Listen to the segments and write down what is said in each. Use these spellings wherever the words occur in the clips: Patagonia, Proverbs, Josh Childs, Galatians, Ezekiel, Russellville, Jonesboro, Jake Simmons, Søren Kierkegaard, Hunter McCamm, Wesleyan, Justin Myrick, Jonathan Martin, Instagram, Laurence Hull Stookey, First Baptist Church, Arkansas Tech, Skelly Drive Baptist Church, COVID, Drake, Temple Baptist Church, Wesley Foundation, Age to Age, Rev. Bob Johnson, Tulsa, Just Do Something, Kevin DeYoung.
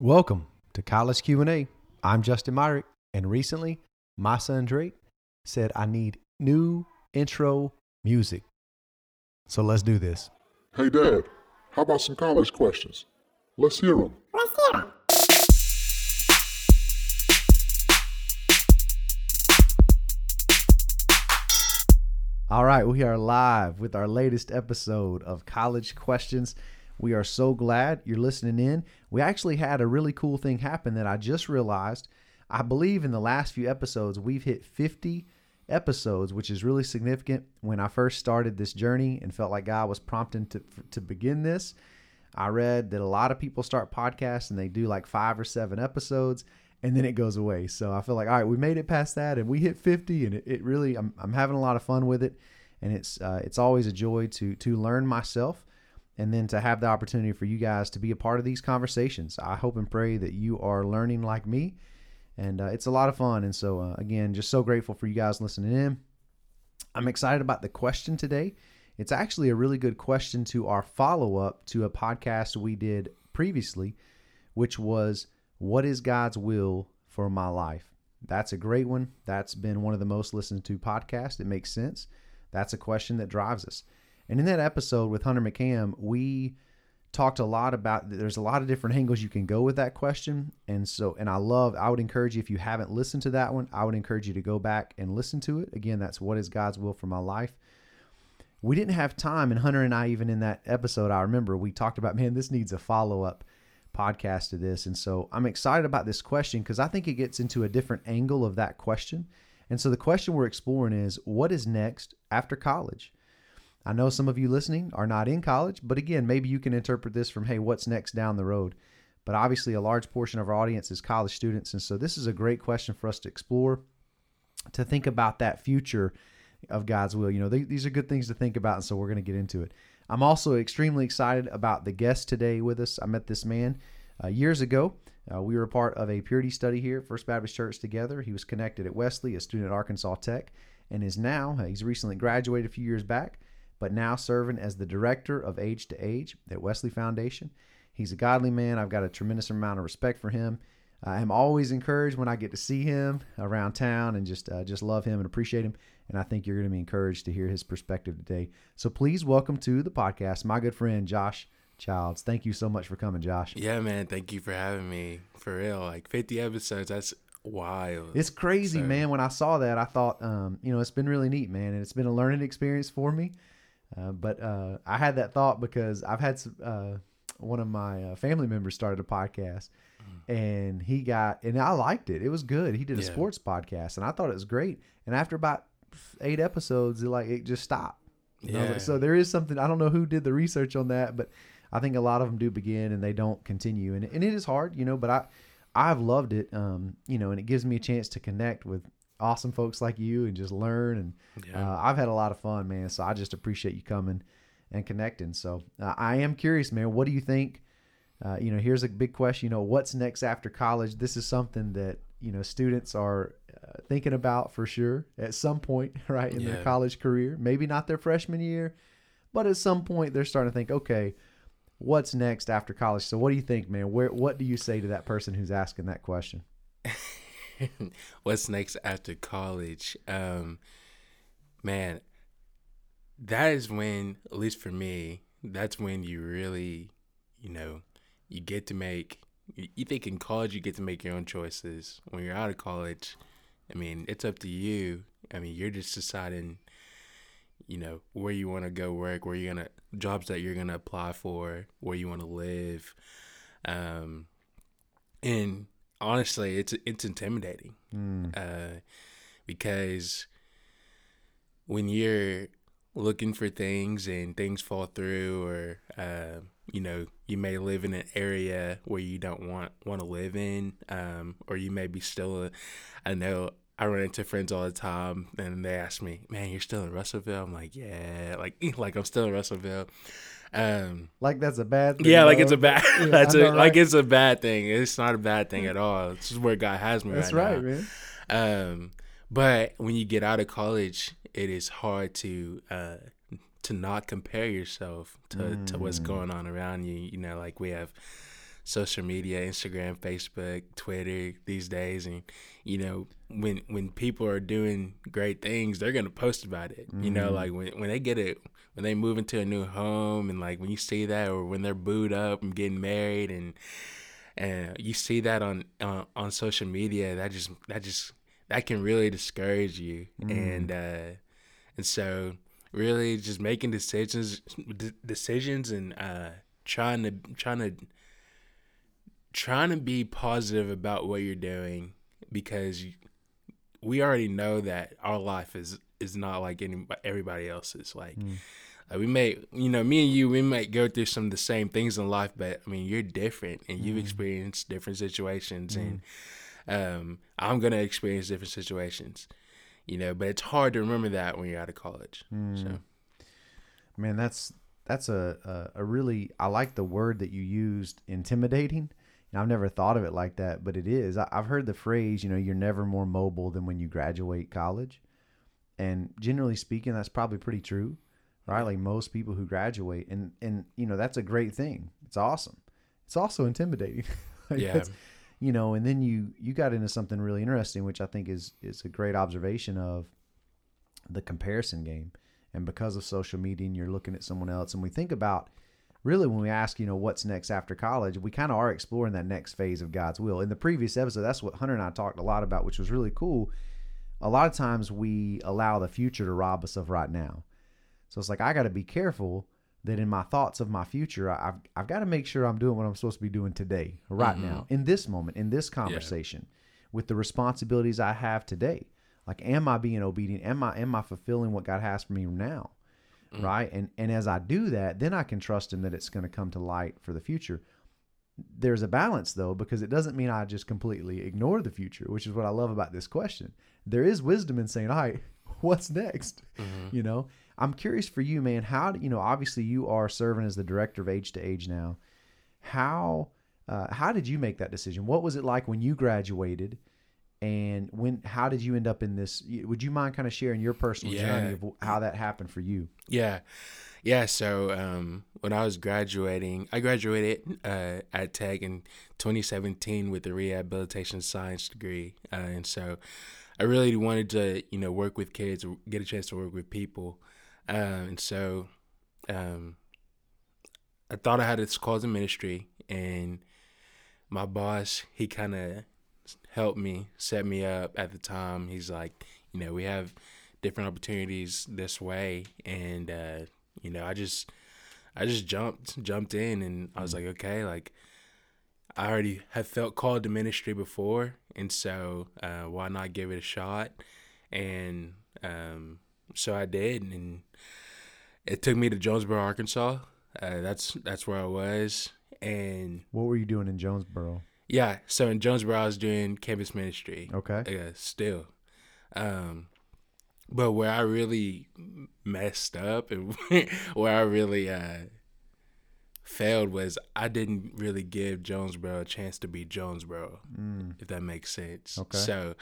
Welcome to College Q&A. I'm Justin Myrick, and recently my son Drake said I need new intro music. So let's do this. Hey Dad, how about some college questions? Let's hear them. All right, we are live with our latest episode of College Questions. We are so glad you're listening in. We actually had a really cool thing happen that I just realized. I believe in the last few episodes, we've hit 50 episodes, which is really significant. When I first started this journey and felt like God was prompting to begin this, I read that a lot of people start podcasts and they do like 5 or 7 episodes and then it goes away. So I feel like, all right, we made it past that and we hit 50 and it really, I'm having a lot of fun with it. And it's always a joy to learn myself. And then to have the opportunity for you guys to be a part of these conversations. I hope and pray that you are learning like me. And it's a lot of fun. And so, again, just so grateful for you guys listening in. I'm excited about the question today. It's actually a really good question to our follow-up to a podcast we did previously, which was, what is God's will for my life? That's a great one. That's been one of the most listened to podcasts. It makes sense. That's a question that drives us. And in that episode with Hunter McCamm, we talked a lot about, there's a lot of different angles you can go with that question. And I would encourage you, if you haven't listened to that one, I would encourage you to go back and listen to it. Again, that's what is God's will for my life. We didn't have time, and Hunter and I, even in that episode, I remember we talked about, man, this needs a follow-up podcast to this. And so I'm excited about this question because I think it gets into a different angle of that question. And so the question we're exploring is, what is next after college? I know some of you listening are not in college, but again, maybe you can interpret this from, hey, what's next down the road? But obviously a large portion of our audience is college students. And so this is a great question for us to explore, to think about that future of God's will. You know, these are good things to think about. And so we're going to get into it. I'm also extremely excited about the guest today with us. I met this man years ago. We were a part of a purity study here at First Baptist Church together. He was connected at Wesley, a student at Arkansas Tech, and he's recently graduated a few years back, but now serving as the director of Age to Age at Wesley Foundation. He's a godly man. I've got a tremendous amount of respect for him. I'm always encouraged when I get to see him around town and just love him and appreciate him. And I think you're going to be encouraged to hear his perspective today. So please welcome to the podcast my good friend, Josh Childs. Thank you so much for coming, Josh. Yeah, man. Thank you for having me. For real, like 50 episodes, that's wild. It's crazy, man. When I saw that, I thought, it's been really neat, man. And it's been a learning experience for me. But I had that thought because I've had one of my family members started a podcast, and and I liked it. It was good. He did a sports podcast, and I thought it was great. And after about 8 episodes, it just stopped. So there is something. I don't know who did the research on that, but I think a lot of them do begin and they don't continue, and it is hard, But I've loved it, and it gives me a chance to connect with awesome folks like you and just learn. And I've had a lot of fun, man. So I just appreciate you coming and connecting. So I am curious, man, what do you think? Here's a big question, what's next after college? This is something that, students are thinking about for sure at some point, right? In their college career, maybe not their freshman year, but at some point they're starting to think, okay, what's next after college? So what do you think, man? What do you say to that person who's asking that question? What's next after college? Man, that is when, at least for me, that's when you really, you get to make, you think in college you get to make your own choices. When you're out of college, it's up to you. You're just deciding, where you want to go work, jobs that you're going to apply for, where you want to live. And honestly, it's intimidating because when you're looking for things and things fall through, or you may live in an area where you don't want to live in, or you may be still. I know I run into friends all the time, and they ask me, "Man, you're still in Russellville?" I'm like, "Yeah, like I'm still in Russellville." Like that's a bad thing. Yeah, like it's a bad it's a bad thing. It's not a bad thing at all. This is where God has me. That's right, now. Man. But when you get out of college, it is hard to not compare yourself to what's going on around you. We have social media, Instagram, Facebook, Twitter these days. And, you know, when people are doing great things, they're going to post about it. Mm-hmm. You know, like when they get it, when they move into a new home and like when you see that, or when they're booed up and getting married, and you see that on social media, that can really discourage you. Mm-hmm. And so really just making decisions and trying to be positive about what you're doing, because we already know that our life is not like everybody else's. Like, we may, you know, me and you, we might go through some of the same things in life, but I mean, you're different and you've experienced different situations, and I'm going to experience different situations, you know, but it's hard to remember that when you're out of college. So, man, that's a really, I like the word that you used, intimidating. And I've never thought of it like that, but it is. I've heard the phrase, you know, you're never more mobile than when you graduate college. And generally speaking, that's probably pretty true, right? Like most people who graduate, and you know, that's a great thing. It's awesome. It's also intimidating. Like, yeah. You know, and then you got into something really interesting, which I think is a great observation of the comparison game. And because of social media, and you're looking at someone else, and we think about, really, when we ask, you know, what's next after college, we kind of are exploring that next phase of God's will. In the previous episode, that's what Hunter and I talked a lot about, which was really cool. A lot of times we allow the future to rob us of right now. So it's like, I got to be careful that in my thoughts of my future, I've got to make sure I'm doing what I'm supposed to be doing today, right now, in this moment, in this conversation, with the responsibilities I have today. Like, am I being obedient? Am I fulfilling what God has for me now? Mm-hmm. Right? And as I do that, then I can trust him that it's going to come to light for the future. There's a balance, though, because it doesn't mean I just completely ignore the future, which is what I love about this question. There is wisdom in saying, all right, what's next? Mm-hmm. You know, I'm curious for you, man, how, you know, obviously you are serving as the director of Age to Age now. How did you make that decision? What was it like when you graduated? And how did you end up in this? Would you mind kind of sharing your personal journey of how that happened for you? Yeah. So when I was graduating, I graduated at Tech in 2017 with a rehabilitation science degree, and so I really wanted to, you know, work with kids, get a chance to work with people, and so I thought I had this call to ministry, and my boss, he kind of helped me, set me up at the time. He's like, you know, we have different opportunities this way, and you know, I just jumped in, and I was like, okay, like I already have felt called to ministry before, and so why not give it a shot? And so I did, and it took me to Jonesboro, Arkansas. That's where I was. And what were you doing in Jonesboro? Yeah, so in Jonesboro, I was doing campus ministry. Okay. Still. But where I really messed up and where I really failed was I didn't really give Jonesboro a chance to be Jonesboro, if that makes sense. Okay.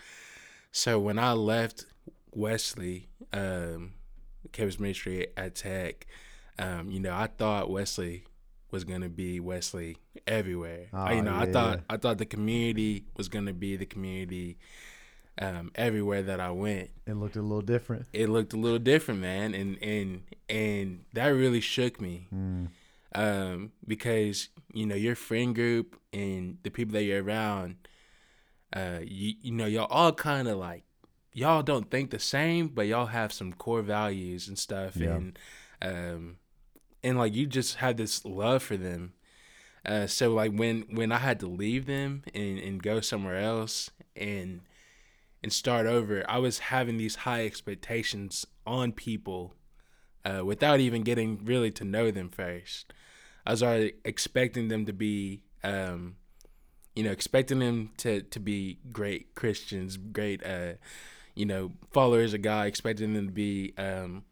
So when I left Wesley, campus ministry at Tech, you know, I thought Wesley was gonna be Wesley everywhere. I thought the community was gonna be the community everywhere that I went. It looked a little different. Man, and that really shook me, because you know your friend group and the people that you're around, you know, y'all all kind of like, y'all don't think the same, but y'all have some core values and stuff, and like you just had this love for them. So like when I had to leave them and go somewhere else and start over, I was having these high expectations on people without even getting really to know them first. I was already expecting them to be, you know, expecting them to be great Christians, great, you know, followers of God, expecting them to be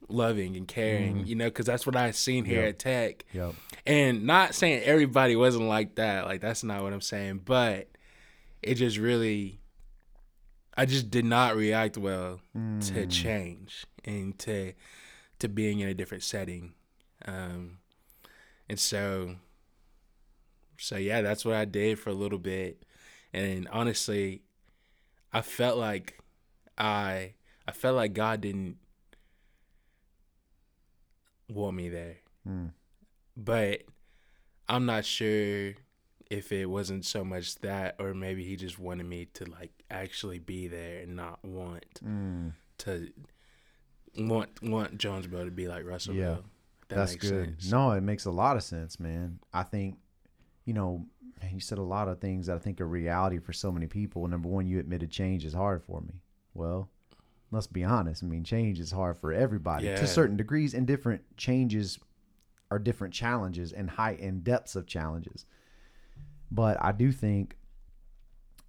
loving and caring, you know, because that's what I seen here at Tech. And not saying everybody wasn't like that. Like, that's not what I'm saying. But it just really, I just did not react well to change and to being in a different setting. And so So yeah, that's what I did for a little bit. And honestly, I felt like I felt like God didn't want me there. Mm. But I'm not sure if it wasn't so much that, or maybe he just wanted me to like actually be there and not want Jonesboro to be like Russellville. Yeah, that's good. Sense. No, it makes a lot of sense, man. I think, you said a lot of things that I think are reality for so many people. Number one, you admitted change is hard for me. Well, let's be honest. I mean, change is hard for everybody to certain degrees, and different changes are different challenges and height and depths of challenges. But I do think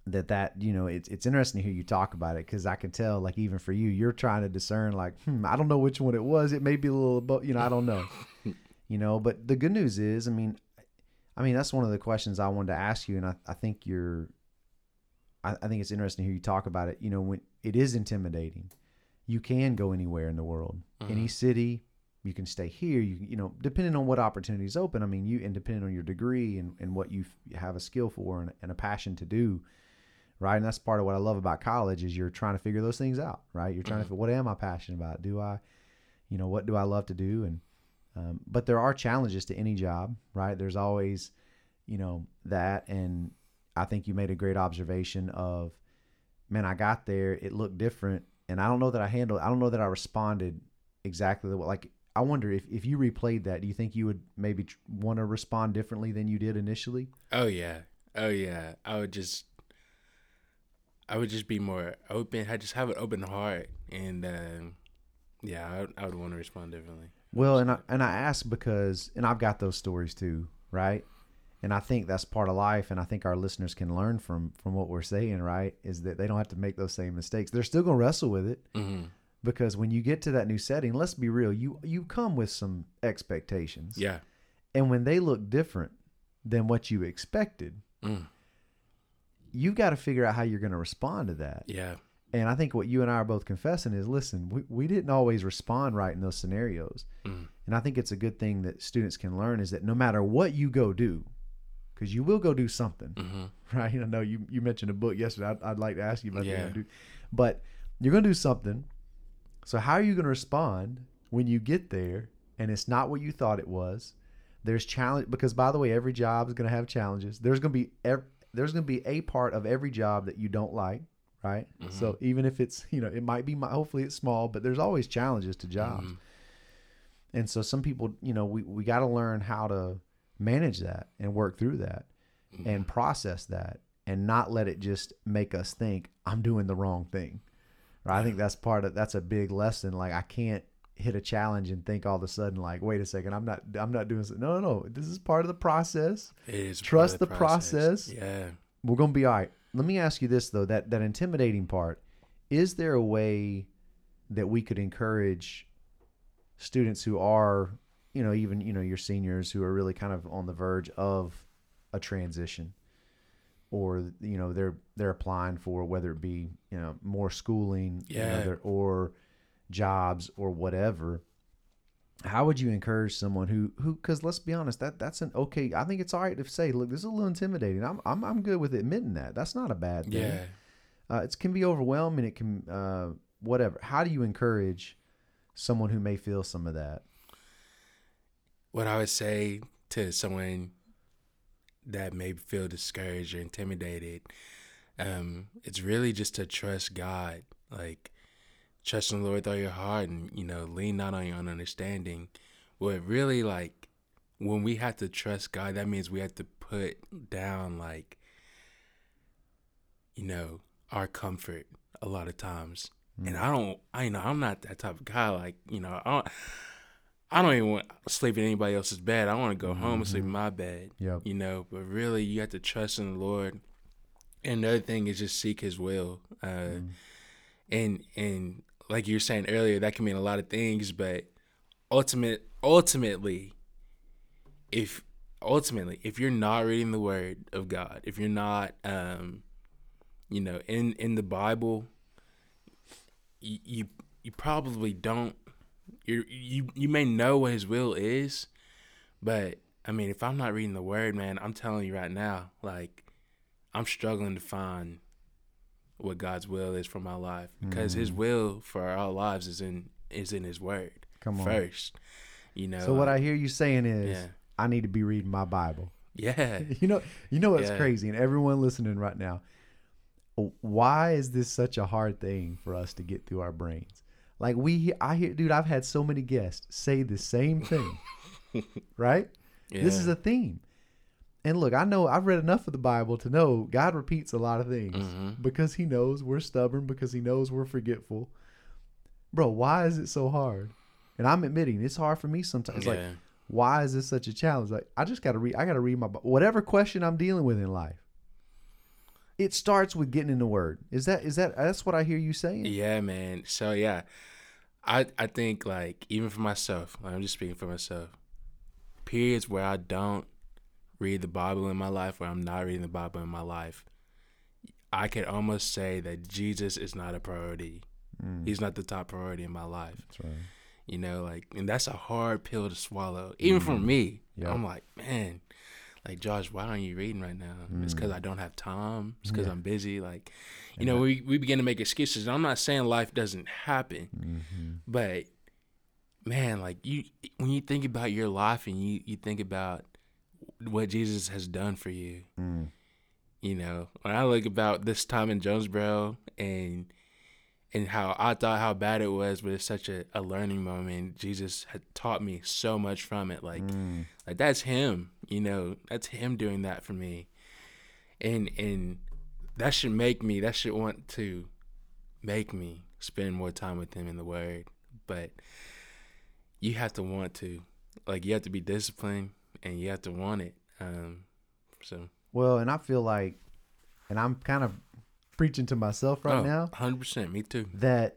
that it's interesting to hear you talk about it, because I can tell, like, even for you, you're trying to discern, like, I don't know which one it was. It may be a little, I don't know. But the good news is, I mean, that's one of the questions I wanted to ask you, and I think it's interesting to hear you talk about it. When it is intimidating, you can go anywhere in the world, any city. You can stay here, you depending on what opportunities open. I mean, and depending on your degree and what you have a skill for and a passion to do, right? And that's part of what I love about college is you're trying to figure those things out, right? You're trying to figure, what am I passionate about? What do I love to do? And, but there are challenges to any job, right? There's always, that. And I think you made a great observation of, man, I got there, it looked different. And I don't know that I responded exactly the way, like, I wonder if you replayed that, do you think you would maybe want to respond differently than you did initially? Oh yeah. I would just be more open. I just have an open heart, and I would want to respond differently. Well, and I ask because, and I've got those stories too, right? And I think that's part of life, and I think our listeners can learn from what we're saying, right? Is that they don't have to make those same mistakes. They're still gonna wrestle with it. Mm-hmm. Because when you get to that new setting, let's be real, you come with some expectations. Yeah. And when they look different than what you expected, you've got to figure out how you're going to respond to that. Yeah. And I think what you and I are both confessing is, listen, we didn't always respond right in those scenarios. Mm. And I think it's a good thing that students can learn is that no matter what you go do, because you will go do something, right? I know you mentioned a book yesterday. I'd like to ask you about that. But you're going to do something. So how are you going to respond when you get there and it's not what you thought it was? There's challenge, because by the way, every job is going to have challenges. There's going to be a part of every job that you don't like, right? Mm-hmm. So even if it's, it might be, hopefully it's small, but there's always challenges to jobs. Mm-hmm. And so some people, we got to learn how to manage that and work through that and process that and not let it just make us think I'm doing the wrong thing. I think that's a big lesson. Like, I can't hit a challenge and think all of a sudden, like, wait a second, I'm not doing this. No. This is part of the process. It is. Trust the process. Yeah. We're going to be all right. Let me ask you this though, that intimidating part, is there a way that we could encourage students who are, even, your seniors who are really kind of on the verge of a transition? Or they're applying for, whether it be more schooling, or jobs or whatever. How would you encourage someone who? Because let's be honest, that's an okay. I think it's all right to say, look, this is a little intimidating. I'm good with admitting that. That's not a bad thing. Yeah. It can be overwhelming. It can whatever. How do you encourage someone who may feel some of that? What I would say to someone that may feel discouraged or intimidated, it's really just to trust God. Like, trust in the Lord with all your heart and, lean not on your own understanding. Well, really, like, when we have to trust God, that means we have to put down, like, our comfort a lot of times. Mm-hmm. And I'm not that type of guy. Like, I don't even want to sleep in anybody else's bed. I want to go home and sleep in my bed, but really you have to trust in the Lord. And another thing is just seek his will. And like you were saying earlier, that can mean a lot of things, but ultimately, if you're not reading the word of God, if you're not, in the Bible, you probably don't. You may know what his will is, but I mean, if I'm not reading the word, man, I'm telling you right now, like, I'm struggling to find what God's will is for my life, because His will for our lives is in His word. Come on. First, you know. So what I hear you saying is, I need to be reading my Bible. Yeah. You know what's crazy, and everyone listening right now, why is this such a hard thing for us to get through our brains? Like I hear, dude, I've had so many guests say the same thing, right? Yeah. This is a theme. And look, I know I've read enough of the Bible to know God repeats a lot of things because He knows we're stubborn, because He knows we're forgetful. Bro, why is it so hard? And I'm admitting it's hard for me sometimes. Yeah. Like, why is this such a challenge? Like, I just got to read. I got to read my Bible. Whatever question I'm dealing with in life, it starts with getting in the Word. That's what I hear you saying? Yeah, man. So yeah, I think, like, even for myself, like, I'm just speaking for myself. Periods where I don't read the Bible in my life, where I'm not reading the Bible in my life, I could almost say that Jesus is not a priority. He's not the top priority in my life. That's right. You know, like, and that's a hard pill to swallow, even for me. Yeah. I'm like, man, like, Josh, why aren't you reading right now? It's because I don't have time. It's because I'm busy. Like, you know, we begin to make excuses. And I'm not saying life doesn't happen, but man, like, when you think about your life and you think about what Jesus has done for you, you know, when I look about this time in Jonesboro and how I thought how bad it was, but it's such a learning moment. Jesus had taught me so much from it. Like, like, that's Him, you know, that's Him doing that for me. And that should make me, that should want to make me spend more time with Him in the Word. But you have to want to, like, you have to be disciplined and you have to want it. Well, and I feel like, and I'm kind of preaching to myself right now. 100%, me too. That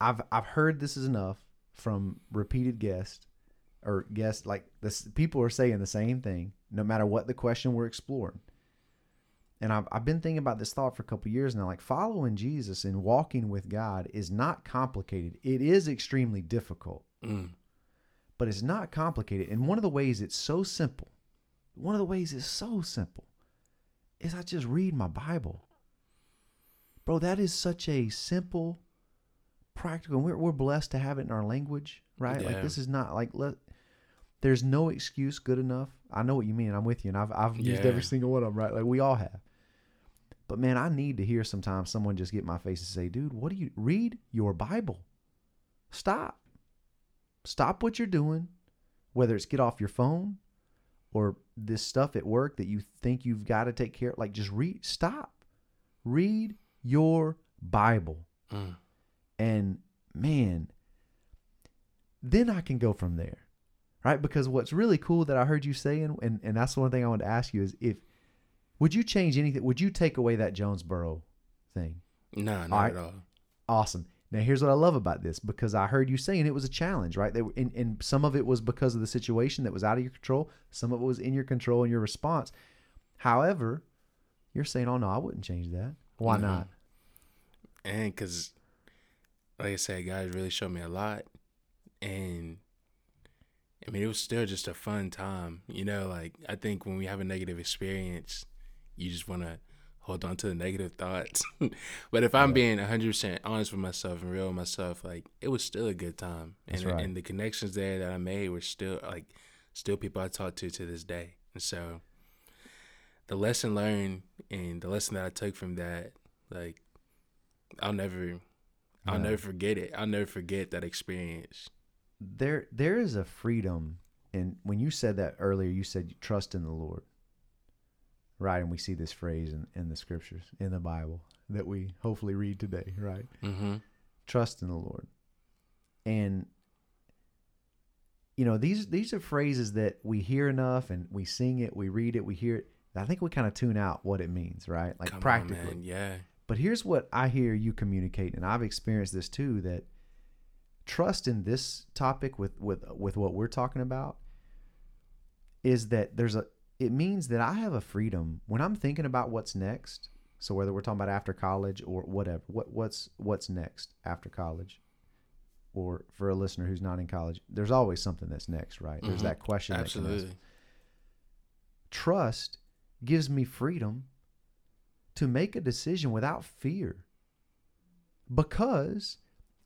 I've heard this is enough from repeated guests, like, this, people are saying the same thing, no matter what the question we're exploring. And I've been thinking about this thought for a couple years now. Like, following Jesus and walking with God is not complicated. It is extremely difficult, but it's not complicated. And one of the ways it's so simple is I just read my Bible. Bro, that is such a simple, practical, and we're blessed to have it in our language, right? Yeah. Like, this is not like, there's no excuse good enough. I know what you mean. I'm with you, and I've used every single one of them, right? Like, we all have. But man, I need to hear sometimes someone just get in my face and say, dude, what do you, read your Bible. Stop what you're doing, whether it's get off your phone or this stuff at work that you think you've got to take care of. Like, just read your Bible. And man, then I can go from there, right? Because what's really cool that I heard you saying, and that's the one thing I want to ask you is, would you change anything? Would you take away that Jonesboro thing? No, not at all. Awesome. Now here's what I love about this, because I heard you saying it was a challenge, right? They were, and some of it was because of the situation that was out of your control. Some of it was in your control and your response. However, you're saying, oh no, I wouldn't change that. Why not? And because, like I said, God really showed me a lot. And, I mean, it was still just a fun time. You know, like, I think when we have a negative experience, you just want to hold on to the negative thoughts. But if I'm being 100% honest with myself and real with myself, like, it was still a good time. And, and the connections there that I made were still people I talk to this day. And so the lesson learned and the lesson that I took from that, like, I'll never forget it. I'll never forget that experience. There is a freedom. And when you said that earlier, you said you trust in the Lord, right? And we see this phrase in the scriptures, in the Bible, that we hopefully read today, right? Trust in the Lord. And, you know, these are phrases that we hear enough, and we sing it, we read it, we hear it. I think we kind of tune out what it means, right? Like, come practically. On, man. Yeah. But here's what I hear you communicate, and I've experienced this too, that trust in this topic with what we're talking about is that it means that I have a freedom when I'm thinking about what's next. So whether we're talking about after college or whatever, what's next after college, or for a listener who's not in college, there's always something that's next, right? There's that question. Absolutely. That comes. Trust gives me freedom to make a decision without fear, because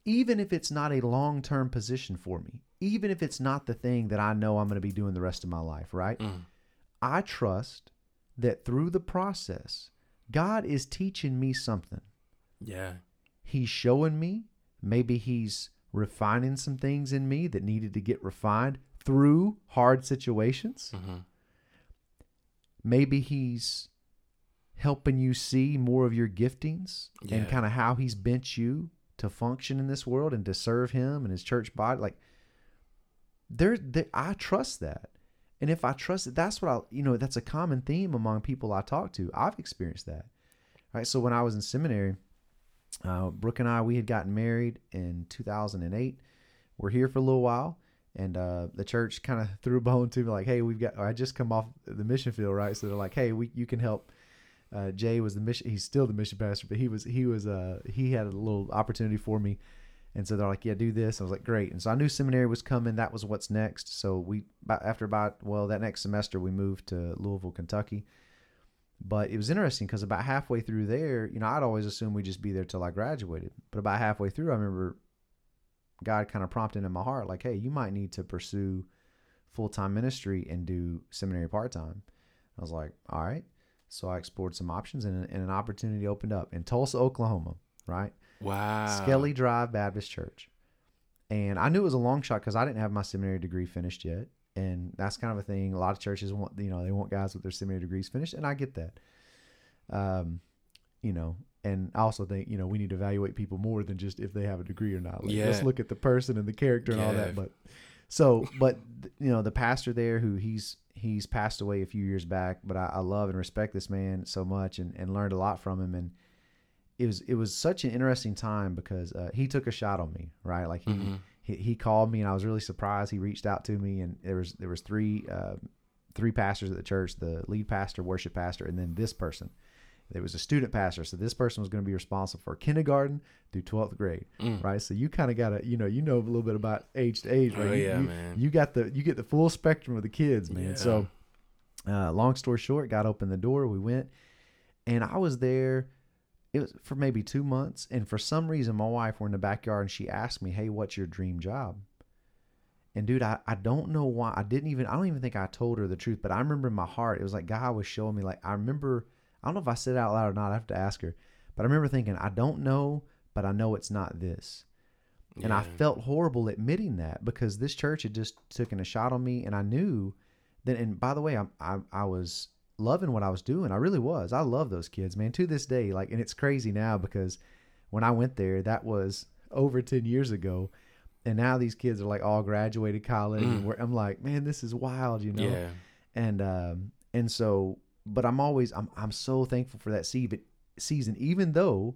even if it's not a long-term position for me, even if it's not the thing that I know I'm going to be doing the rest of my life, right? Mm. I trust that through the process, God is teaching me something. Yeah. He's showing me. Maybe he's refining some things in me that needed to get refined through hard situations. Mm-hmm. Maybe he's helping you see more of your giftings and kind of how he's bent you to function in this world and to serve him and his church body. Like, I trust that. And if I trust it, that's what that's a common theme among people I talk to. I've experienced that. Right. So when I was in seminary, Brooke and I, we had gotten married in 2008. We're here for a little while. And the church kind of threw a bone to me like, hey, I just come off the mission field, right? So they're like, hey, you can help. Jay was the mission. He's still the mission pastor, but he had a little opportunity for me. And so they're like, yeah, do this. I was like, great. And so I knew seminary was coming. That was what's next. So that next semester we moved to Louisville, Kentucky. But it was interesting because about halfway through there, I'd always assume we'd just be there till I graduated. But about halfway through, I remember God kind of prompted in my heart, like, hey, you might need to pursue full-time ministry and do seminary part-time. I was like, all right. So I explored some options, and an opportunity opened up in Tulsa, Oklahoma, right? Wow. Skelly Drive Baptist Church. And I knew it was a long shot because I didn't have my seminary degree finished yet. And that's kind of a thing. A lot of churches want, they want guys with their seminary degrees finished. And I get that. And I also think, we need to evaluate people more than just if they have a degree or not. Like, let's look at the person and the character and all that. But the pastor there who he's passed away a few years back, but I love and respect this man so much and learned a lot from him. And it was such an interesting time because he took a shot on me, right? Like he called me and I was really surprised. He reached out to me and there was three pastors at the church, the lead pastor, worship pastor, and then this person. There was a student pastor, so this person was going to be responsible for kindergarten through 12th grade, right? So you kind of got to, you know a little bit about Age to Age, right? Oh, man. You get the full spectrum of the kids, man. Yeah. So long story short, God opened the door, we went, and I was there. It was for maybe 2 months, and for some reason, my wife were in the backyard, and she asked me, hey, what's your dream job? And dude, I don't know why. I don't even think I told her the truth, but I remember in my heart, it was like God was showing me, like, I don't know if I said it out loud or not. I have to ask her. But I remember thinking, I don't know, but I know it's not this. Yeah. And I felt horrible admitting that because this church had just taken a shot on me. And I knew that. And by the way, I was loving what I was doing. I really was. I love those kids, man, to this day. Like, and it's crazy now because when I went there, that was over 10 years ago. And now these kids are like all graduated college. And I'm like, man, this is wild, Yeah. And so... But I'm so thankful for that season, even though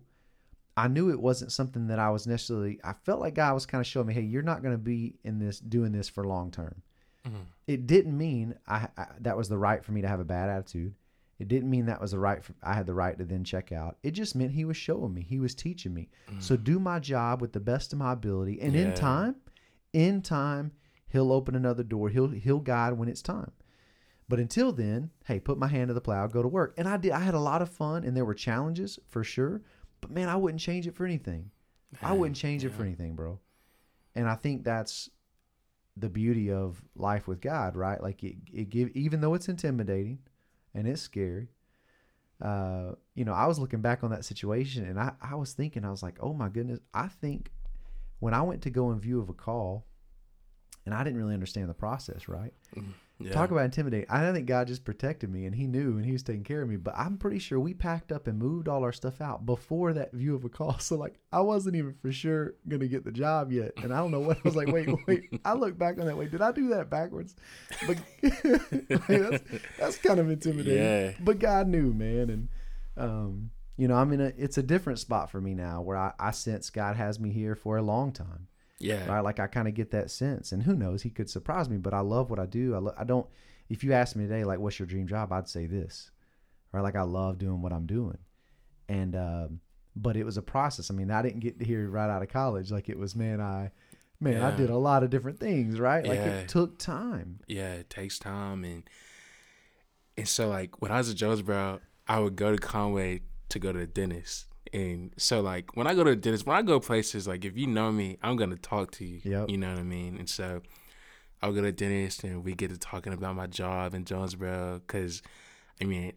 I knew it wasn't something that I was necessarily, I felt like God was kind of showing me, hey, you're not going to be doing this for long term. Mm-hmm. It didn't mean that was the right for me to have a bad attitude. It didn't mean that was the right, I had the right to then check out. It just meant he was showing me, he was teaching me. Mm-hmm. So do my job with the best of my ability. And in time, he'll open another door. He'll guide when it's time. But until then, hey, put my hand to the plow, go to work. And I did. I had a lot of fun, and there were challenges for sure. But, man, I wouldn't change it for anything. I wouldn't change it for anything, bro. And I think that's the beauty of life with God, right? Like, even though it's intimidating and it's scary, I was looking back on that situation, and I was thinking, I was like, oh, my goodness. I think when I went to go in view of a call, and I didn't really understand the process, right? Mm-hmm. Yeah. Talk about intimidating. I think God just protected me, and he knew, and he was taking care of me. But I'm pretty sure we packed up and moved all our stuff out before that view of a call. So, like, I wasn't even for sure going to get the job yet. And I don't know what. I was like, wait. I look back on that. Wait, did I do that backwards? But that's kind of intimidating. Yeah. But God knew, man. And, I'm it's a different spot for me now where I sense God has me here for a long time. Yeah. Right? Like I kind of get that sense, and who knows, he could surprise me, but I love what I do. I don't, if you asked me today, like, what's your dream job? I'd say this, right? Like I love doing what I'm doing. And, but it was a process. I mean, I didn't get here right out of college. Like it was, I did a lot of different things, right? Like it took time. Yeah. It takes time. And And so, like, when I was in Jonesboro, I would go to Conway to go to the dentist. And so, like, when I go to the dentist, when I go places, like, if you know me, I'm going to talk to you. Yep. You know what I mean? And so I would go to the dentist, and we get to talking about my job in Jonesboro because, I mean,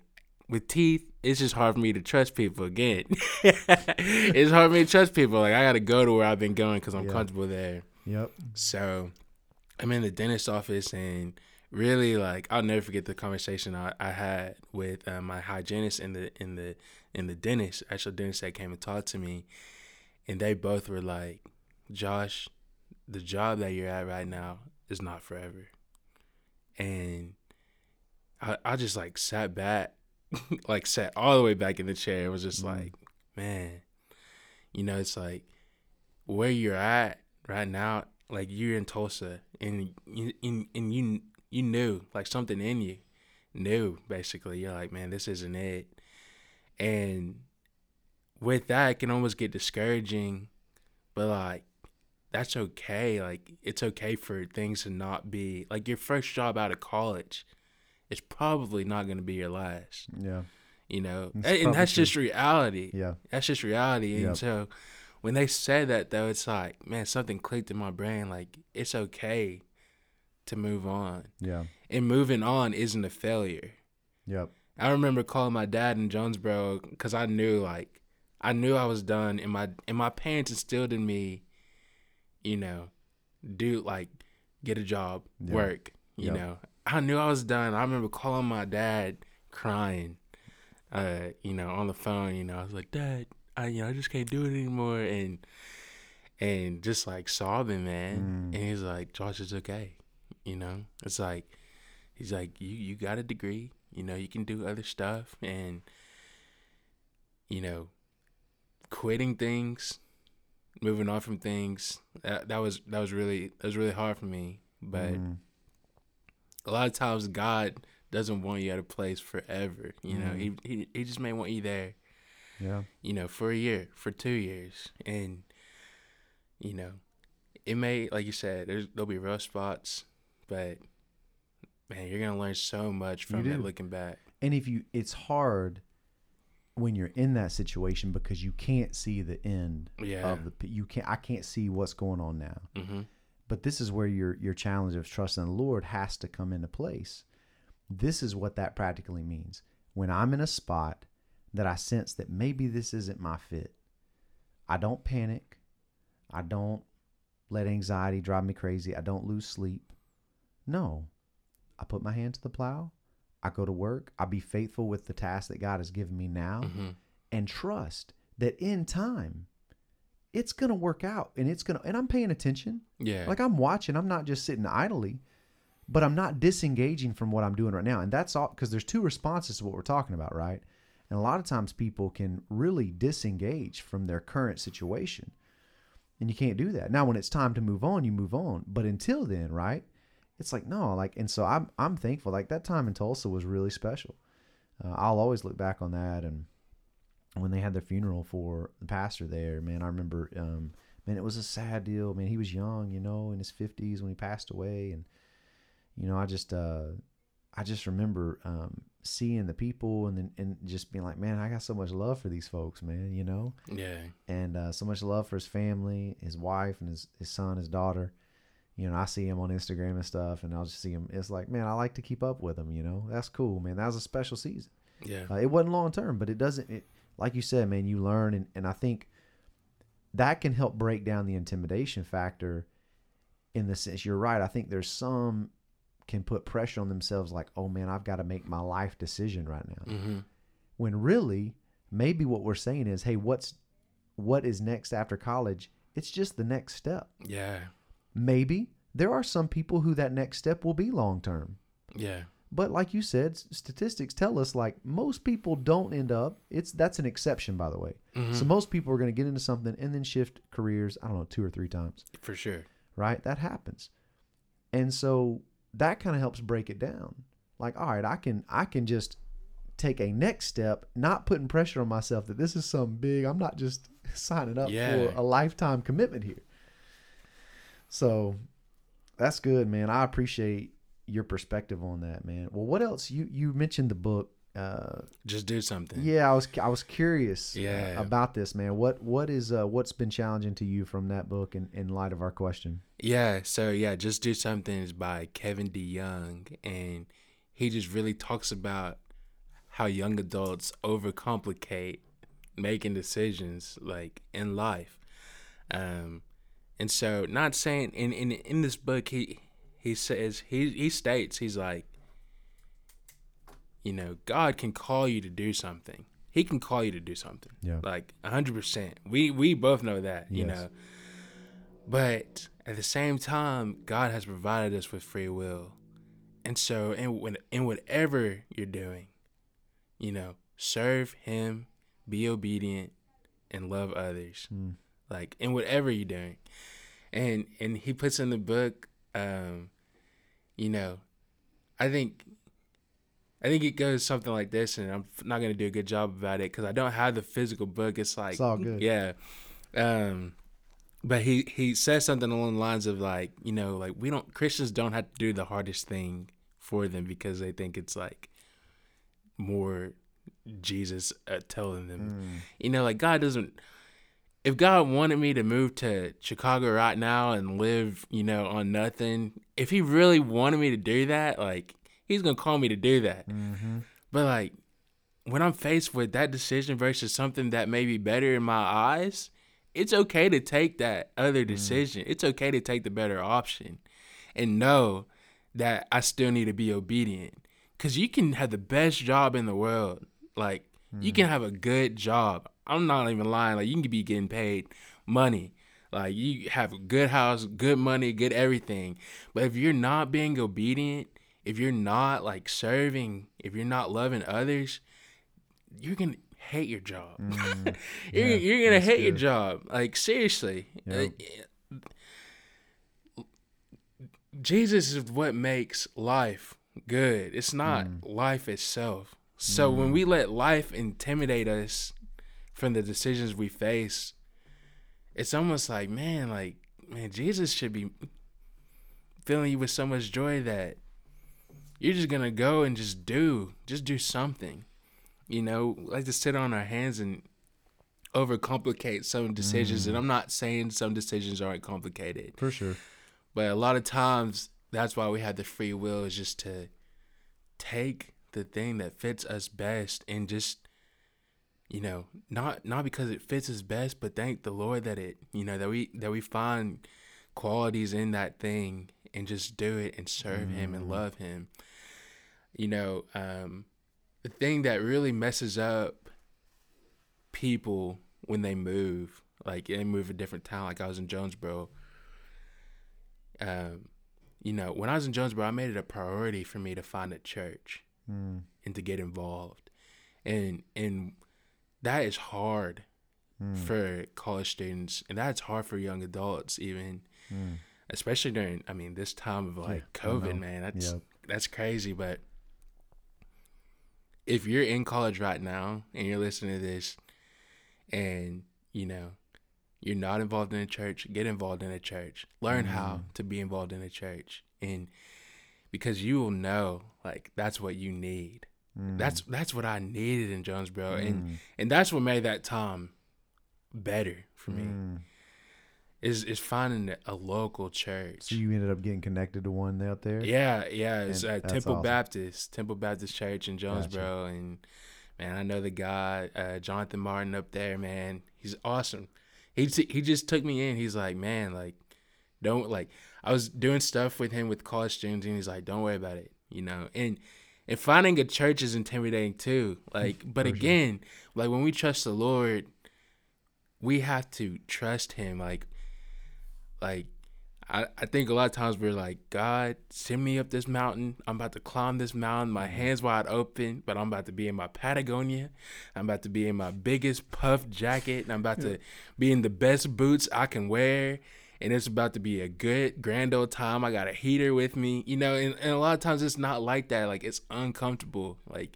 with teeth, it's just hard for me to trust people again. It's hard for me to trust people. Like, I got to go to where I've been going because I'm comfortable there. Yep. So I'm in the dentist's office, and really, like, I'll never forget the conversation I had with my hygienist and the dentist, actual dentist that came and talked to me, and they both were like, "Josh, the job that you're at right now is not forever." And I just, like, sat back, like, sat all the way back in the chair. It was just like, man, you know, it's like where you're at right now, like, you're in Tulsa, and you knew, like, something in you knew, basically. You're like, man, this isn't it. And with that, it can almost get discouraging, but, like, that's okay. Like, it's okay for things to not be, like, your first job out of college is probably not going to be your last. Yeah. You know, and that's just reality. Yeah. That's just reality. Yep. And so when they said that, though, it's like, man, something clicked in my brain. Like, it's okay to move on. Yeah. And moving on isn't a failure. Yep. I remember calling my dad in Jonesboro because I knew, like, I was done, and my parents instilled in me, you know, do, like, get a job, work, you know. I knew I was done. I remember calling my dad crying, you know, on the phone, you know. I was like, "Dad, I just can't do it anymore," and just, like, sobbing, man. And he's like, "Josh, it's okay." You know, it's like, he's like, you got a degree, you know, you can do other stuff, and, you know, quitting things, moving on from things, that was really hard for me. But a lot of times God doesn't want you at a place forever. You know, he just may want you there, you know, for a year, for 2 years, and, you know, it may, like you said, there'll be rough spots. But, man, you're going to learn so much from it looking back. And it's hard when you're in that situation because you can't see the end of I can't see what's going on now. Mm-hmm. But this is where your challenge of trusting the Lord has to come into place. This is what that practically means. When I'm in a spot that I sense that maybe this isn't my fit, I don't panic. I don't let anxiety drive me crazy. I don't lose sleep. No, I put my hand to the plow. I go to work. I be faithful with the task that God has given me now and trust that in time it's going to work out, and and I'm paying attention. Yeah. Like, I'm watching, I'm not just sitting idly, but I'm not disengaging from what I'm doing right now. And that's all, because there's two responses to what we're talking about, right? And a lot of times people can really disengage from their current situation, and you can't do that. Now, when it's time to move on, you move on. But until then, right? It's like, no, like, and so I'm thankful. Like, that time in Tulsa was really special. I'll always look back on that. And when they had their funeral for the pastor there, man, I remember, man, it was a sad deal. Man, he was young, you know, in his 50s when he passed away. And, you know, I just remember seeing the people and just being like, man, I got so much love for these folks, man, you know? Yeah. And so much love for his family, his wife, and his son, his daughter. You know, I see him on Instagram and stuff, and I'll just see him. It's like, man, I like to keep up with him, you know? That's cool, man. That was a special season. Yeah. It wasn't long-term, but it like you said, man, you learn. And I think that can help break down the intimidation factor in the sense. You're right. I think there's some can put pressure on themselves like, oh, man, I've got to make my life decision right now. Mm-hmm. When really, maybe what we're saying is, hey, what is next after college? It's just the next step. Yeah. Maybe there are some people who that next step will be long term. Yeah. But like you said, statistics tell us, like, most people don't end up. That's an exception, by the way. Mm-hmm. So most people are going to get into something and then shift careers, I don't know, 2 or 3 times. For sure. Right? That happens. And so that kind of helps break it down. Like, all right, I can just take a next step, not putting pressure on myself that this is something big. I'm not just signing up for a lifetime commitment here. So that's good, man. I appreciate your perspective on that, man. Well, what else? You mentioned the book. Just Do Something. Yeah, I was curious about this, man. What's been challenging to you from that book in light of our question? Yeah, so Just Do Something is by Kevin DeYoung, and he just really talks about how young adults overcomplicate making decisions like in life. And so not saying in this book he states he's like, you know, God can call you to do something. He can call you to do something. Yeah. Like 100%. We both know that, you know. But at the same time, God has provided us with free will. And so in whatever you're doing, you know, serve him, be obedient, and love others. Mm. Like in whatever you're doing. And he puts in the book, you know, I think it goes something like this, and I'm not going to do a good job about it because I don't have the physical book. It's like, it's all good. Yeah. But he says something along the lines of like, you know, like Christians don't have to do the hardest thing for them because they think it's like more Jesus telling them, you know, like God doesn't, if God wanted me to move to Chicago right now and live, you know, on nothing, if he really wanted me to do that, like, he's going to call me to do that. Mm-hmm. But like when I'm faced with that decision versus something that may be better in my eyes, it's okay to take that other decision. It's okay to take the better option and know that I still need to be obedient, because you can have the best job in the world. Like you can have a good job. I'm not even lying. Like you can be getting paid money. Like you have a good house, good money, good everything. But if you're not being obedient, if you're not like serving, if you're not loving others, you're gonna hate your job. You're gonna hate your job. Like seriously, Jesus is what makes life good. It's not life itself. So when we let life intimidate us from the decisions we face, it's almost like, man, Jesus should be filling you with so much joy that you're just going to go and just do something, you know, like to sit on our hands and overcomplicate some decisions. And I'm not saying some decisions aren't complicated. For sure. But a lot of times that's why we have the free will, is just to take the thing that fits us best and just, you know, not because it fits us best, but thank the Lord that it, you know, that we find qualities in that thing and just do it and serve him and love him. You know, the thing that really messes up people when they move, like they move a different town. Like I was in Jonesboro. You know, when I was in Jonesboro, I made it a priority for me to find a church and to get involved. And that is hard for college students, and that's hard for young adults even, especially during, I mean, this time of like COVID, man. That's crazy. But if you're in college right now and you're listening to this and, you know, you're not involved in a church, get involved in a church. Learn how to be involved in a church. And because you will know, like, that's what you need. That's what I needed in Jonesboro. And that's what made that time better for me. Is finding a local church. So you ended up getting connected to one out there? Yeah. It's Temple Baptist. Temple Baptist Church in Jonesboro. Gotcha. And, man, I know the guy, Jonathan Martin up there, man. He's awesome. He just took me in. He's like, man, like, don't, like, I was doing stuff with him with college students, and he's like, don't worry about it, you know. And finding a church is intimidating too. Like, but again, like, when we trust the Lord, we have to trust him, like I think a lot of times we're like, God, send me up this mountain. I'm about to climb this mountain, my hands wide open, but I'm about to be in my Patagonia. I'm about to be in my biggest puff jacket, and I'm about to be in the best boots I can wear. And it's about to be a good, grand old time. I got a heater with me, you know, and a lot of times it's not like that. Like, it's uncomfortable. Like,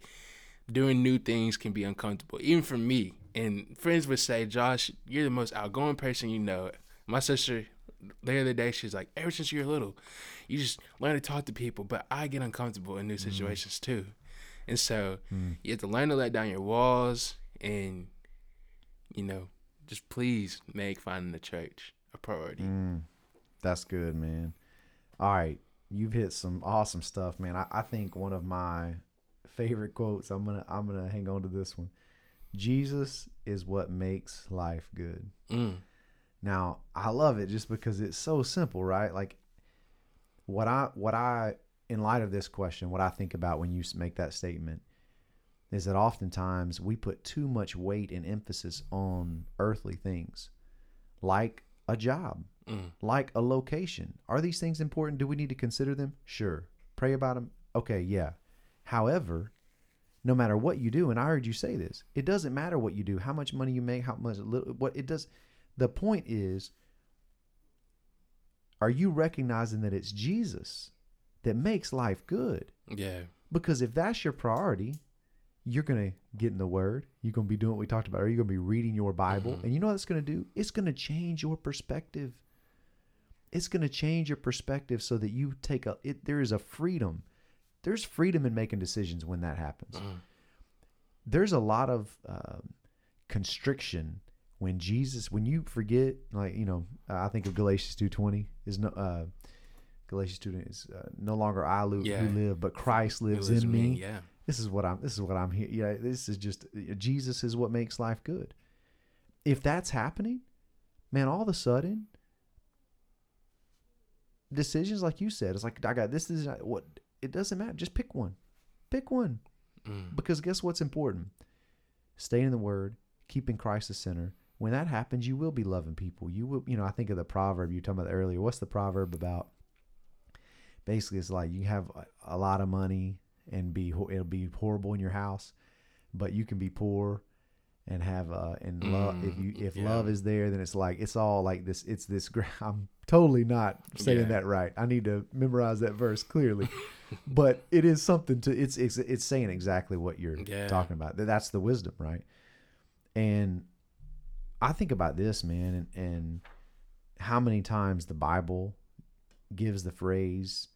doing new things can be uncomfortable, even for me. And friends would say, Josh, you're the most outgoing person you know. My sister, the other day, she's like, ever since you're little, you just learn to talk to people, but I get uncomfortable in new situations too. And so you have to learn to let down your walls and, you know, just please make finding the church a priority. That's good, man. All right. You've hit some awesome stuff, man. I think one of my favorite quotes, I'm gonna hang on to this one. Jesus is what makes life good. Now, I love it just because it's so simple, right? Like what I in light of this question, what I think about when you make that statement is that oftentimes we put too much weight and emphasis on earthly things, like a job, like a location. Are these things important? Do we need to consider them? Sure. Pray about them? Okay, yeah. However, no matter what you do, and I heard you say this, it doesn't matter what you do, how much money you make, how much little, what it does. The point is, are you recognizing that it's Jesus that makes life good? Yeah. Because if that's your priority, you're going to get in the Word. You're going to be doing what we talked about. Or you're going to be reading your Bible. And you know what it's going to do? It's going to change your perspective. It's going to change your perspective so that you take a, it, there is a freedom. There's freedom in making decisions when that happens. There's a lot of constriction when Jesus, when you forget, like, you know, I think of Galatians 2:20 is no, Galatians 2:20 is no longer I who live, but Christ lives in me. Yeah. This is what I'm here. Yeah. This is just, Jesus is what makes life good. If that's happening, man, all of a sudden, decisions like you said, it's like, I got this is what, it doesn't matter. Just pick one because guess what's important? Staying in the Word, keeping Christ the center. When that happens, you will be loving people. You will, you know, I think of the proverb you were talking about earlier. What's the proverb about? Basically, it's like you have a lot of money and it'll be horrible in your house, but you can be poor and have and love. If love is there, then it's like it's all like this. It's this. I'm totally not saying that right. I need to memorize that verse clearly, but it is something to. It's saying exactly what you're talking about. That's the wisdom, right? And I think about this, man, and how many times the Bible gives the phrase,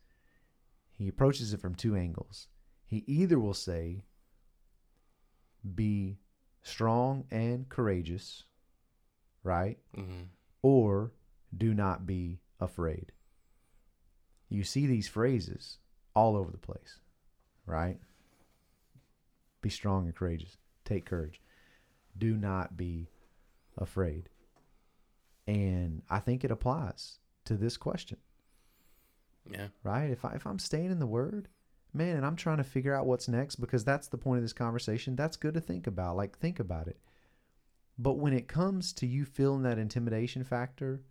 he approaches it from two angles. He either will say, be strong and courageous, right? Or do not be afraid. You see these phrases all over the place, right? Be strong and courageous. Take courage. Do not be afraid. And I think it applies to this question. Yeah. Right? If I'm staying in the Word, man, and I'm trying to figure out what's next, because that's the point of this conversation, that's good to think about. Like, think about it. But when it comes to you feeling that intimidation factor,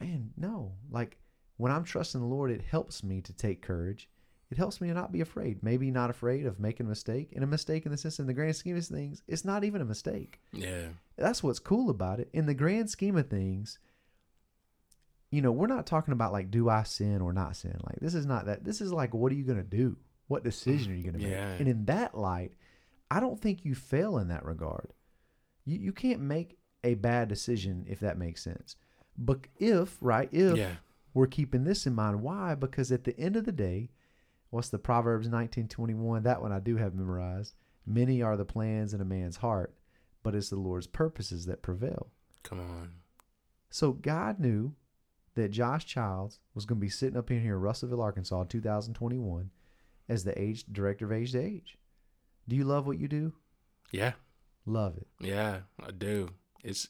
man, no. Like, when I'm trusting the Lord, it helps me to take courage. It helps me to not be afraid. Maybe not afraid of making a mistake. And a mistake in the sense, in the grand scheme of things, it's not even a mistake. Yeah. That's what's cool about it. In the grand scheme of things, you know, we're not talking about like, do I sin or not sin? Like, this is not that. This is like, what are you going to do? What decision are you going to make? And in that light, I don't think you fail in that regard. You can't make a bad decision, if that makes sense. But if we're keeping this in mind, why? Because at the end of the day, what's the Proverbs 19:21? That one I do have memorized. Many are the plans in a man's heart, but it's the Lord's purposes that prevail. Come on. So God knew that Josh Childs was going to be sitting up in here in Russellville, Arkansas, 2021, as the director of Age to Age. Do you love what you do? Yeah. Love it. Yeah, I do. It's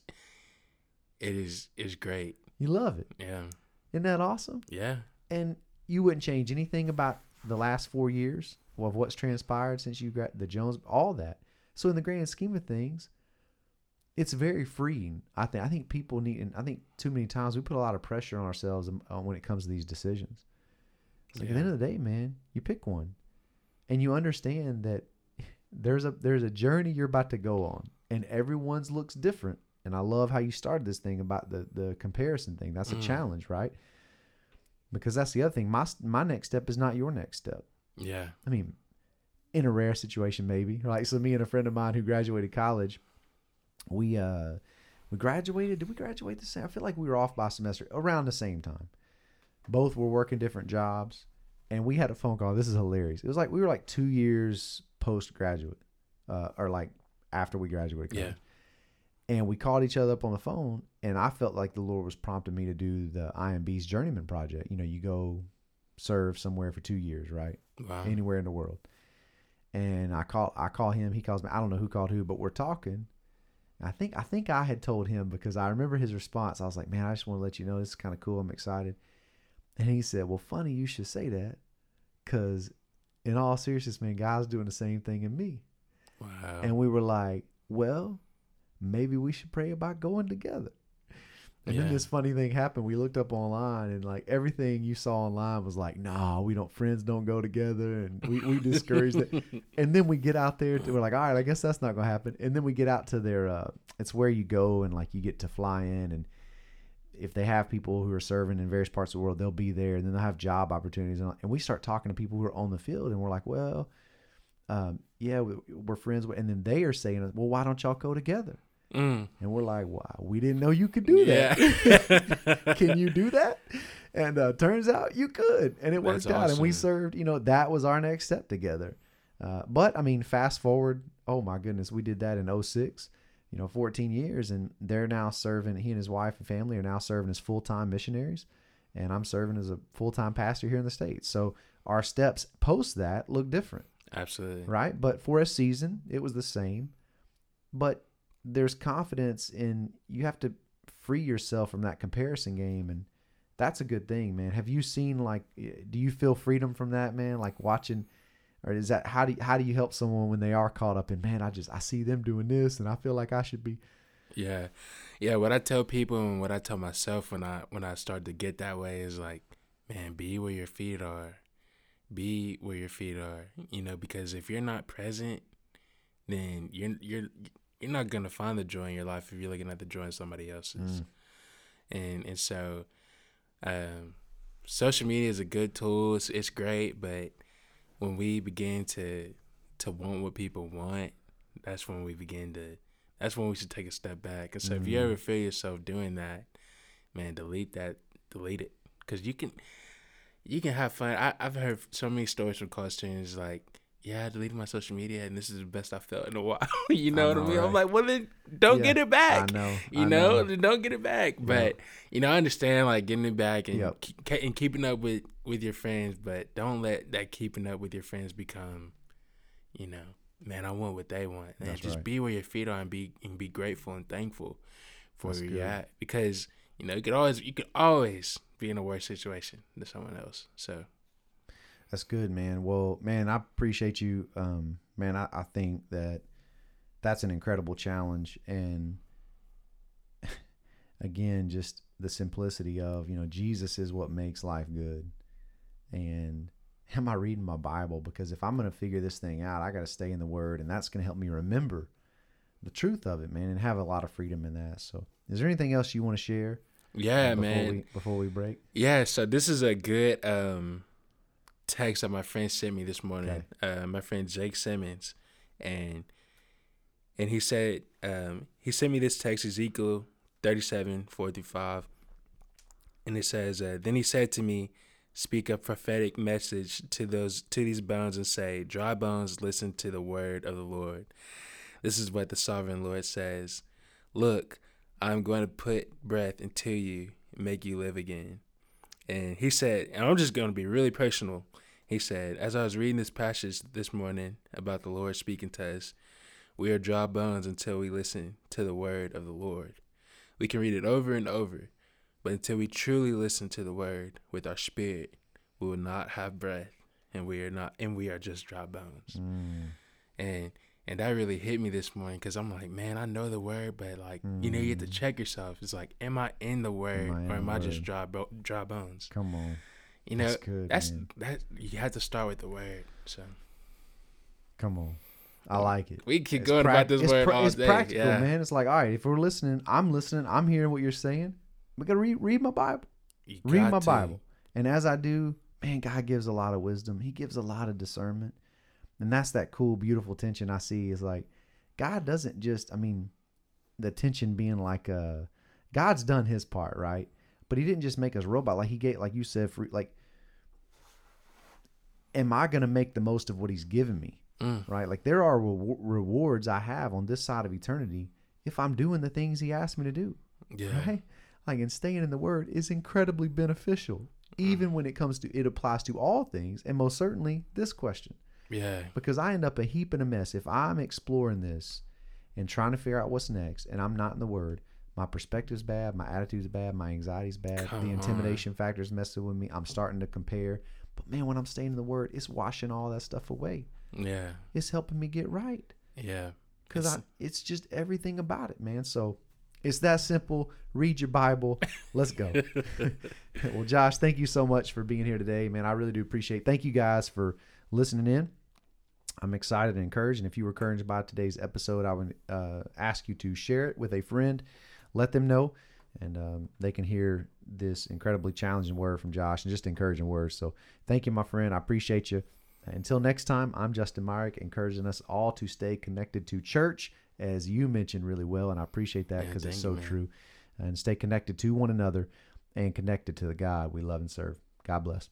great. You love it. Yeah. Isn't that awesome? Yeah. And you wouldn't change anything about the last 4 years of what's transpired since you got the Jones, all that. So in the grand scheme of things, it's very freeing. I think people need, and I think too many times we put a lot of pressure on ourselves when it comes to these decisions. It's like at the end of the day, man, you pick one and you understand that there's a journey you're about to go on and everyone's looks different. And I love how you started this thing about the comparison thing. That's a challenge, right? Because that's the other thing. My next step is not your next step. Yeah. I mean, in a rare situation, maybe. Like, so me and a friend of mine who graduated college, we We graduated. Did we graduate the same? I feel like we were off by a semester around the same time. Both were working different jobs, and we had a phone call. This is hilarious. It was like we were like 2 years postgraduate, or like after we graduated college. Yeah. And we called each other up on the phone, and I felt like the Lord was prompting me to do the IMB's Journeyman Project. You know, you go serve somewhere for 2 years, right? Wow. Anywhere in the world. And I call him, he calls me. I don't know who called who, but we're talking. I think I had told him because I remember his response. I was like, man, I just want to let you know this is kind of cool. I'm excited. And he said, well, funny you should say that because in all seriousness, man, God's doing the same thing in me. Wow. And we were like, well, maybe we should pray about going together. And yeah. Then this funny thing happened. We looked up online and like everything you saw online was like, nah, friends don't go together. And we discouraged it. And then we get out there we're like, all right, I guess that's not going to happen. And then we get out to their, it's where you go and like you get to fly in. And if they have people who are serving in various parts of the world, they'll be there. And then they'll have job opportunities. And we start talking to people who are on the field and we're like, well, we're friends. And then they are saying, well, why don't y'all go together? Mm. And we're like, wow, we didn't know you could do that. Yeah. Can you do that? And turns out you could. And it worked out. Awesome. And we served, that was our next step together. But, fast forward, oh, my goodness, we did that in 2006, 14 years. And they're now serving, he and his wife and family are now serving as full-time missionaries. And I'm serving as a full-time pastor here in the States. So our steps post that look different. Absolutely. Right? But for a season, it was the same. But there's confidence in you have to free yourself from that comparison game. And that's a good thing, man. Have you seen do you feel freedom from that, man? Like watching, or is that, how do you help someone when they are caught up in, man, I see them doing this and I feel like I should be. Yeah. Yeah. What I tell people and what I tell myself when I start to get that way is like, man, be where your feet are, because if you're not present, then you're not going to find the joy in your life if you're looking at the joy in somebody else's. Mm. And so social media is a good tool. It's great. But when we begin to want what people want, that's when we should take a step back. And so if you ever feel yourself doing that, man, delete it. Because you can have fun. I've heard so many stories from college students like, yeah, I deleted my social media, and this is the best I felt in a while. What I mean? Right? I'm like, well, then don't get it back. I know. Don't get it back. Yeah. But, I understand, getting it back and and keeping up with your friends, but don't let that keeping up with your friends become, man, I want what they want. And just right. Be where your feet are and be grateful and thankful for where you're at. Because, you could always be in a worse situation than someone else. So. That's good, man. Well, man, I appreciate you. Man, I think that's an incredible challenge. And again, just the simplicity of, Jesus is what makes life good. And am I reading my Bible? Because if I'm going to figure this thing out, I got to stay in the Word. And that's going to help me remember the truth of it, man, and have a lot of freedom in that. So is there anything else you want to share? Yeah, man. Before we break? Yeah, so this is a good... text that my friend sent me this morning. Okay. My friend Jake Simmons, and he said he sent me this text, Ezekiel 37:4-5, and it says, then he said to me, "Speak a prophetic message to these bones and say, dry bones, listen to the word of the Lord. This is what the sovereign Lord says: Look, I'm going to put breath into you, and make you live again." And he said, and I'm just going to be really personal. He said, as I was reading this passage this morning about the Lord speaking to us, we are dry bones until we listen to the word of the Lord. We can read it over and over, but until we truly listen to the word with our spirit, we will not have breath, and we are just dry bones. Mm. And that really hit me this morning because I'm like, man, I know the word, but you have to check yourself. It's like, am I in the word or am I just dry bones? Come on, that's good, that you have to start with the word. So, come on, I like it. We keep going about this word all day. It's practical, man. It's like, all right, if we're listening, I'm listening, I'm hearing what you're saying. We gotta read my Bible, and as I do, man, God gives a lot of wisdom. He gives a lot of discernment. And that's that cool, beautiful tension I see is like, God doesn't just, the tension being like, God's done his part, right? But he didn't just make us robot. Like he gave, like you said, like, am I going to make the most of what he's given me? Right? Like there are rewards I have on this side of eternity if I'm doing the things he asked me to do. Yeah. Right? Like, and staying in the word is incredibly beneficial, even when it comes to, it applies to all things. And most certainly this question. Yeah. Because I end up a heap and a mess. If I'm exploring this and trying to figure out what's next and I'm not in the word, my perspective's bad, my attitude's bad, my anxiety's bad, the intimidation factor's messing with me, I'm starting to compare. But man, when I'm staying in the word, it's washing all that stuff away. Yeah. It's helping me get right. Yeah. Because it's just everything about it, man. So it's that simple. Read your Bible. Let's go. Well, Josh, thank you so much for being here today, man. I really do appreciate it. Thank you guys for listening in. I'm excited and encouraged. And if you were encouraged by today's episode, I would ask you to share it with a friend. Let them know. And they can hear this incredibly challenging word from Josh and just encouraging words. So thank you, my friend. I appreciate you. Until next time, I'm Justin Myrick, encouraging us all to stay connected to church, as you mentioned really well, and I appreciate that because it's so true. And stay connected to one another and connected to the God we love and serve. God bless.